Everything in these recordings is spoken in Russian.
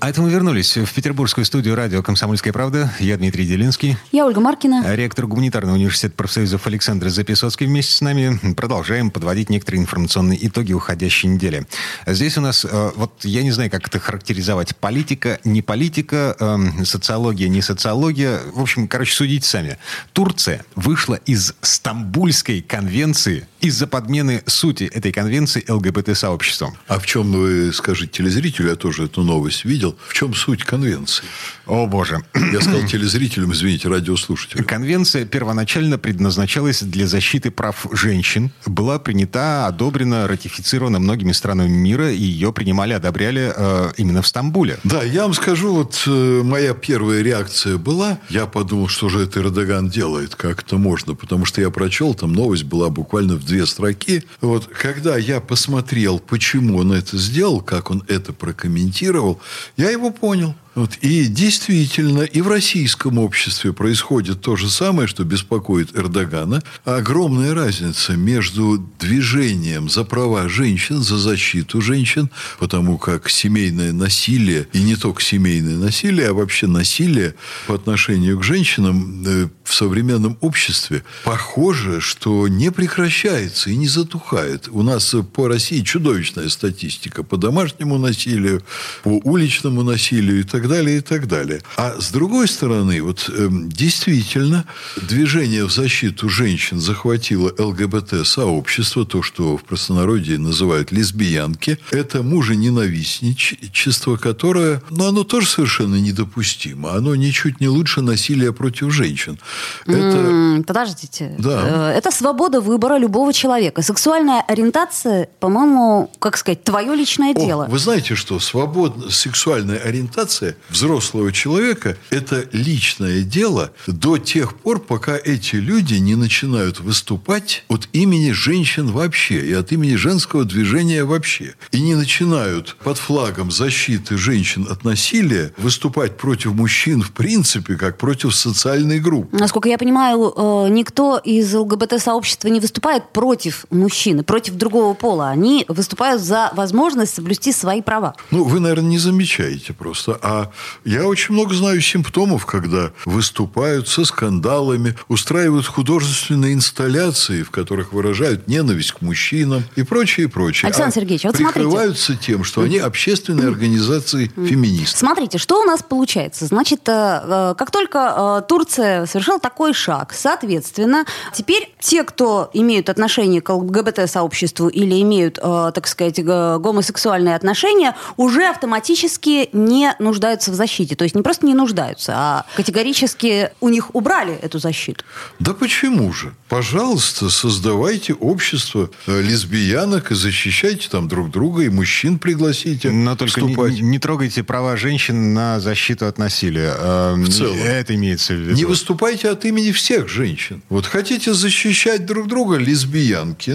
А это мы вернулись в петербургскую студию радио «Комсомольская правда». Я Дмитрий Дилинский. Я Ольга Маркина. Ректор гуманитарного университета профсоюзов Александр Запесоцкий вместе с нами. Продолжаем подводить некоторые информационные итоги уходящей недели. Здесь у нас, вот я не знаю, как это характеризовать, политика, не политика, социология, не социология. В общем, короче, судите сами. Турция вышла из Стамбульской конвенции из-за подмены сути этой конвенции ЛГБТ-сообществом. А в чем, вы скажите телезрителю, я тоже эту новость видел, в чем суть конвенции? О, боже. Я сказал телезрителям, извините, радиослушателям. Конвенция первоначально предназначалась для защиты прав женщин. Была принята, одобрена, ратифицирована многими странами мира. И ее принимали, одобряли именно в Стамбуле. Да, я вам скажу, вот моя первая реакция была. Я подумал, что же это Эрдоган делает, как это можно. Потому что я прочел, там новость была буквально в 2 строки. Вот, когда я посмотрел, почему он это сделал, как он это прокомментировал, я его понял. Вот. И действительно, и в российском обществе происходит то же самое, что беспокоит Эрдогана. Огромная разница между движением за права женщин, за защиту женщин, потому как семейное насилие, и не только семейное насилие, а вообще насилие по отношению к женщинам в современном обществе, похоже, что не прекращается и не затухает. У нас по России чудовищная статистика по домашнему насилию, по уличному насилию и так далее. И так далее, и так далее. А с другой стороны, вот действительно, движение в защиту женщин захватило ЛГБТ-сообщество, то, что в простонародье называют лесбиянки. Это мужененавистничество, которое, оно тоже совершенно недопустимо. Оно ничуть не лучше насилия против женщин. Это... Подождите. Да. Это свобода выбора любого человека. Сексуальная ориентация, по-моему, как сказать, твое личное дело. Вы знаете, что сексуальная ориентация взрослого человека – это личное дело до тех пор, пока эти люди не начинают выступать от имени женщин вообще и от имени женского движения вообще. И не начинают под флагом защиты женщин от насилия выступать против мужчин в принципе, как против социальной группы. Насколько я понимаю, никто из ЛГБТ-сообщества не выступает против мужчин, против другого пола. Они выступают за возможность соблюсти свои права. Вы, наверное, не замечаете просто. А я очень много знаю симптомов, когда выступают со скандалами, устраивают художественные инсталляции, в которых выражают ненависть к мужчинам и прочее, прочее. Александр Сергеевич, вот смотрите. Прикрываются тем, что они общественные организации феминистов. Смотрите, что у нас получается. Значит, как только Турция совершила такой шаг, соответственно, теперь те, кто имеют отношение к ЛГБТ-сообществу или имеют, так сказать, гомосексуальные отношения, уже автоматически не нуждаются в защите. То есть не просто не нуждаются, а категорически у них убрали эту защиту. Да почему же? Пожалуйста, создавайте общество лесбиянок и защищайте там друг друга, и мужчин пригласите. Но только не трогайте права женщин на защиту от насилия. В целом. Это имеется в виду. Не выступайте от имени всех женщин. Вот хотите защищать друг друга, лесбиянки,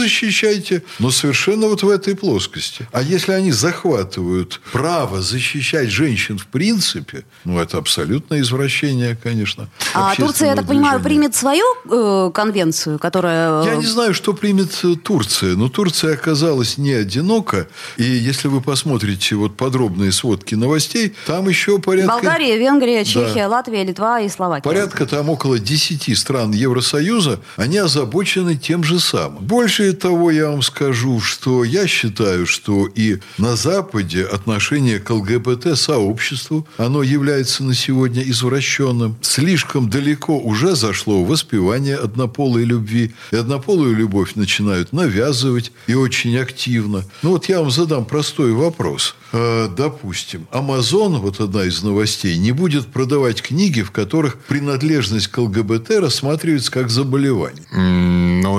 защищайте. Но совершенно вот в этой плоскости. А если они захватывают право защищать женщин в принципе, это абсолютное извращение, конечно. А Турция, я так понимаю, примет свою конвенцию, которая... Я не знаю, что примет Турция, но Турция оказалась не одинока. И если вы посмотрите подробные сводки новостей, там еще порядка... Болгария, Венгрия, Чехия, да. Латвия, Литва и Словакия. Порядка там около 10 стран Евросоюза, они озабочены тем же самым. Больше того, я вам скажу, что я считаю, что и на Западе отношение к ЛГБТ сообществу, оно является на сегодня извращенным. Слишком далеко уже зашло воспевание однополой любви. И однополую любовь начинают навязывать и очень активно. Я вам задам простой вопрос. Допустим, Amazon, одна из новостей, не будет продавать книги, в которых принадлежность к ЛГБТ рассматривается как заболевание.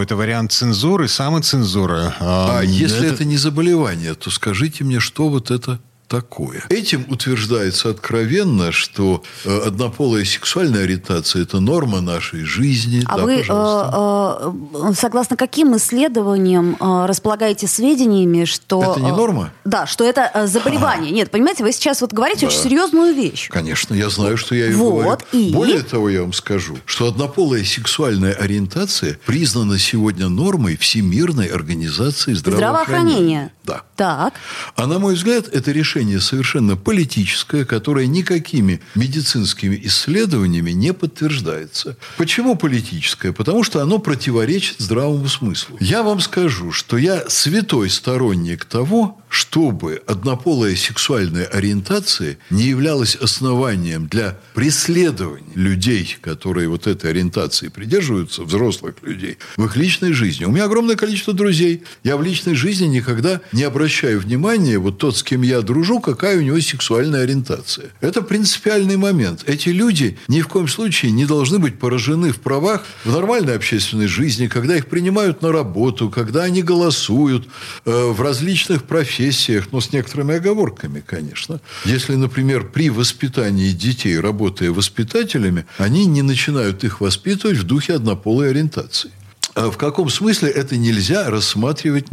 Это вариант цензуры, самоцензуры. А если это не заболевание, то скажите мне, что это такое. Этим утверждается откровенно, что однополая сексуальная ориентация – это норма нашей жизни. А да, вы, согласно каким исследованиям располагаете сведениями, что… Это не норма? Да, что это заболевание. Нет, понимаете, вы сейчас вот говорите очень серьезную вещь. Конечно, я знаю, что я ее говорю. Более того, я вам скажу, что однополая сексуальная ориентация признана сегодня нормой Всемирной организации здравоохранения. Да. Так. А на мой взгляд, это решение совершенно политическое, которое никакими медицинскими исследованиями не подтверждается. Почему политическое? Потому что оно противоречит здравому смыслу. Я вам скажу, что я святой сторонник того, чтобы однополая сексуальная ориентация не являлась основанием для преследования людей, которые вот этой ориентации придерживаются, взрослых людей, в их личной жизни. У меня огромное количество друзей. Я в личной жизни никогда не обращаю внимания, вот тот, с кем я дружу, какая у него сексуальная ориентация. Это принципиальный момент. Эти люди ни в коем случае не должны быть поражены в правах в нормальной общественной жизни, когда их принимают на работу, когда они голосуют в различных профессиях, но с некоторыми оговорками, конечно. Если, например, при воспитании детей, работая воспитателями, они не начинают их воспитывать в духе однополой ориентации. В каком смысле это нельзя рассматривать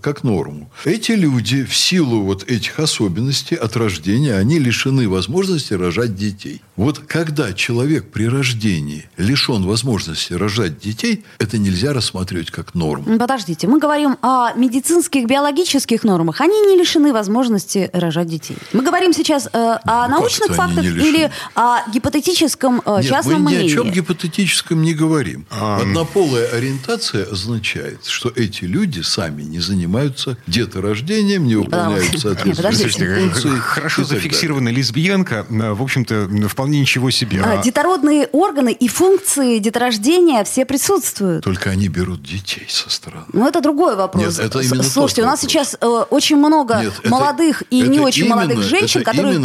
как норму? Эти люди в силу вот этих особенностей от рождения, они лишены возможности рожать детей. Вот когда человек при рождении лишен возможности рожать детей, это нельзя рассматривать как норму. Подождите, мы говорим о медицинских, биологических нормах. Они не лишены возможности рожать детей. Мы говорим сейчас о научных фактах или о гипотетическом частном мнении? Нет, мы ни о чем гипотетическом не говорим. Однополая ориентация означает, что эти люди сами не занимаются деторождением, не выполняют соответствующие функции. Хорошо зафиксированная лесбиянка, в общем-то, вполне ничего себе. Детородные органы и функции деторождения все присутствуют. Только они берут детей со стороны. Ну, это другой вопрос. Нет, это именно слушайте, у нас сейчас очень много молодых и не очень молодых женщин, которые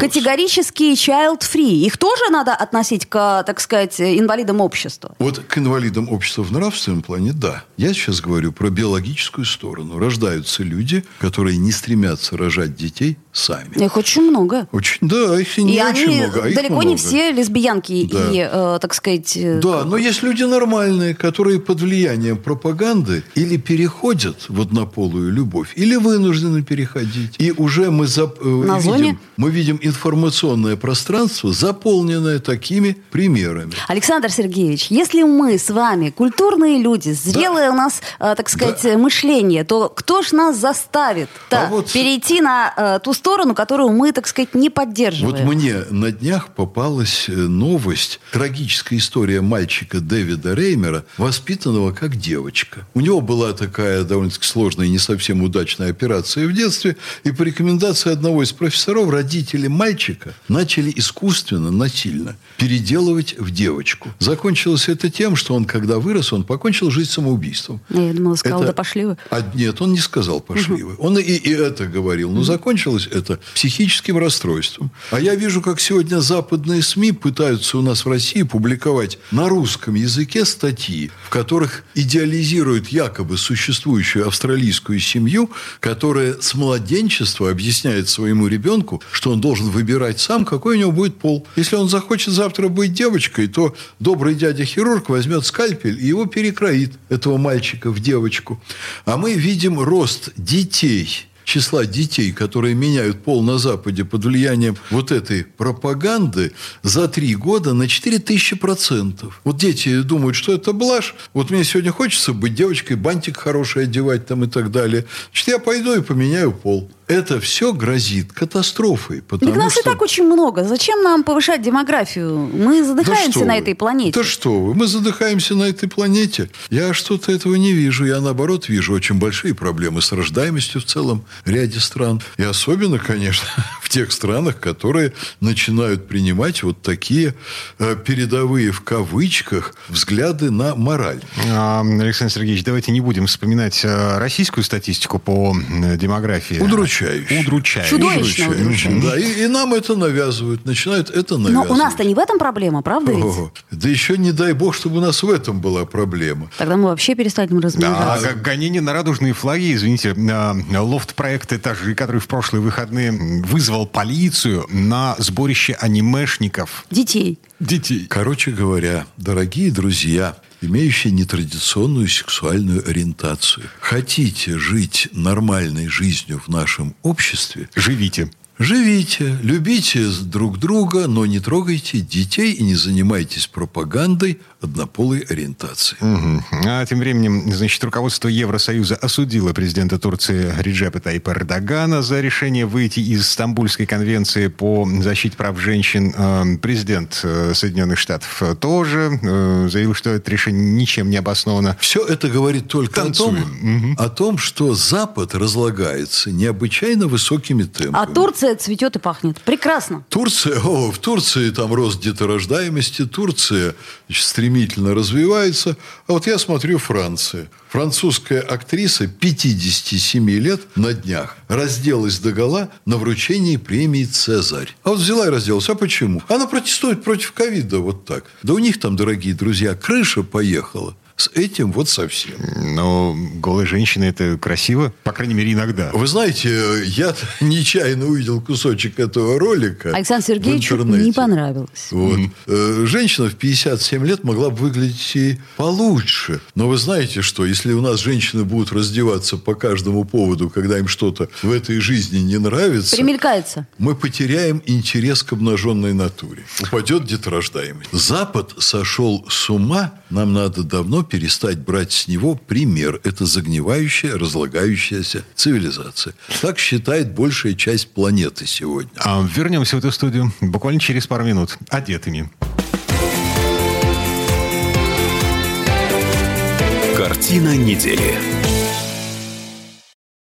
категорически child-free. Их тоже надо относить к, так сказать, инвалидам общества? Вот к инвалидам общества в нравственном плане, да. Я сейчас говорю про биологическую сторону. Рождаются люди, которые не стремятся рожать детей сами. Их очень много. Да, их и не очень много. А далеко не все лесбиянки и, так сказать... Да, но есть люди нормальные, которые под влиянием пропаганды или переходят в однополую любовь, или вынуждены переходить. И уже мы видим информационное пространство, заполненное такими примерами. Александр Сергеевич, если мы с вами культурные люди, зрелое у нас, так сказать, мышление, то кто ж нас заставит-то перейти на ту сторону, которую мы, так сказать, не поддерживаем? Вот мне на днях попалась новость, трагическая история мальчика Дэвида Реймера, воспитанного как девочка. У него была такая довольно-таки сложная и не совсем удачная операция в детстве, и по рекомендации одного из профессоров родители мальчика начали искусственно, насильно переделывать в девочку. Закончилось это тем, что он, когда вырос, он покончил жизнь самоубийством. Я думала, сказал, да пошли вы. Нет, он не сказал, пошли вы. Он и это говорил. Но закончилось это психическим расстройством. А я вижу, как сегодня западные СМИ пытаются у нас в России публиковать на русском языке статьи, в которых идеализируют якобы существующую австралийскую семью, которая с младенчества объясняет своему ребенку, что он должен выбирать сам, какой у него будет пол. Если он захочет завтра быть девочкой, то добрый дядя-хирург возьмет скальпель и его перекроит, этого мальчика, в девочку. А мы видим рост детей, числа детей, которые меняют пол на Западе под влиянием вот этой пропаганды за 3 года на 4000%. Вот дети думают, что это блажь. Вот мне сегодня хочется быть девочкой, бантик хороший одевать там и так далее. Значит, я пойду и поменяю пол. Это все грозит катастрофой. Потому нас что... и так очень много. Зачем нам повышать демографию? Мы задыхаемся на этой планете. Да что вы, мы задыхаемся на этой планете. Я что-то этого не вижу. Я, наоборот, вижу очень большие проблемы с рождаемостью в целом ряде стран. И особенно, конечно, в тех странах, которые начинают принимать вот такие передовые, в кавычках, взгляды на мораль. Александр Сергеевич, давайте не будем вспоминать российскую статистику по демографии. Удручающая. удручающе. Чудовищно. Да, и нам это навязывают, начинают это навязывать. Но у нас-то не в этом проблема, правда ведь? О, да еще не дай бог, чтобы у нас в этом была проблема. Тогда мы вообще перестанем размножаться. Да, гонение на радужные флаги, извините, лофт-проект «Этажи», который в прошлые выходные вызвал полицию на сборище анимешников. Детей. Короче говоря, дорогие друзья, имеющие нетрадиционную сексуальную ориентацию, хотите жить нормальной жизнью в нашем обществе? Живите, любите друг друга, но не трогайте детей и не занимайтесь пропагандой однополой ориентации. Угу. А тем временем, значит, руководство Евросоюза осудило президента Турции Реджепа Тайипа Эрдогана за решение выйти из Стамбульской конвенции по защите прав женщин. Президент Соединенных Штатов тоже заявил, что это решение ничем не обосновано. Все это говорит только о том, что Запад разлагается необычайно высокими темпами. А Турция цветет и пахнет. Прекрасно. В Турции там рост деторождаемости, Турция стремительно развивается. А вот я смотрю Францию. Французская актриса 57 лет на днях разделась догола на вручении премии «Цезарь». А вот взяла и разделась. А почему? Она протестует против ковида вот так. Да у них там, дорогие друзья, крыша поехала. С этим вот совсем. Но голые женщины – это красиво. По крайней мере, иногда. Вы знаете, я нечаянно увидел кусочек этого ролика. Александру Сергеевичу не понравилось. Вот. Женщина в 57 лет могла бы выглядеть и получше. Но вы знаете, что если у нас женщины будут раздеваться по каждому поводу, когда им что-то в этой жизни не нравится, примелькается, мы потеряем интерес к обнаженной натуре. Упадет деторождаемость. Запад сошел с ума. Нам надо давно перестать брать с него пример. Это загнивающая, разлагающаяся цивилизация. Так считает большая часть планеты сегодня. А вернемся в эту студию буквально через пару минут. Одетыми. Картина недели.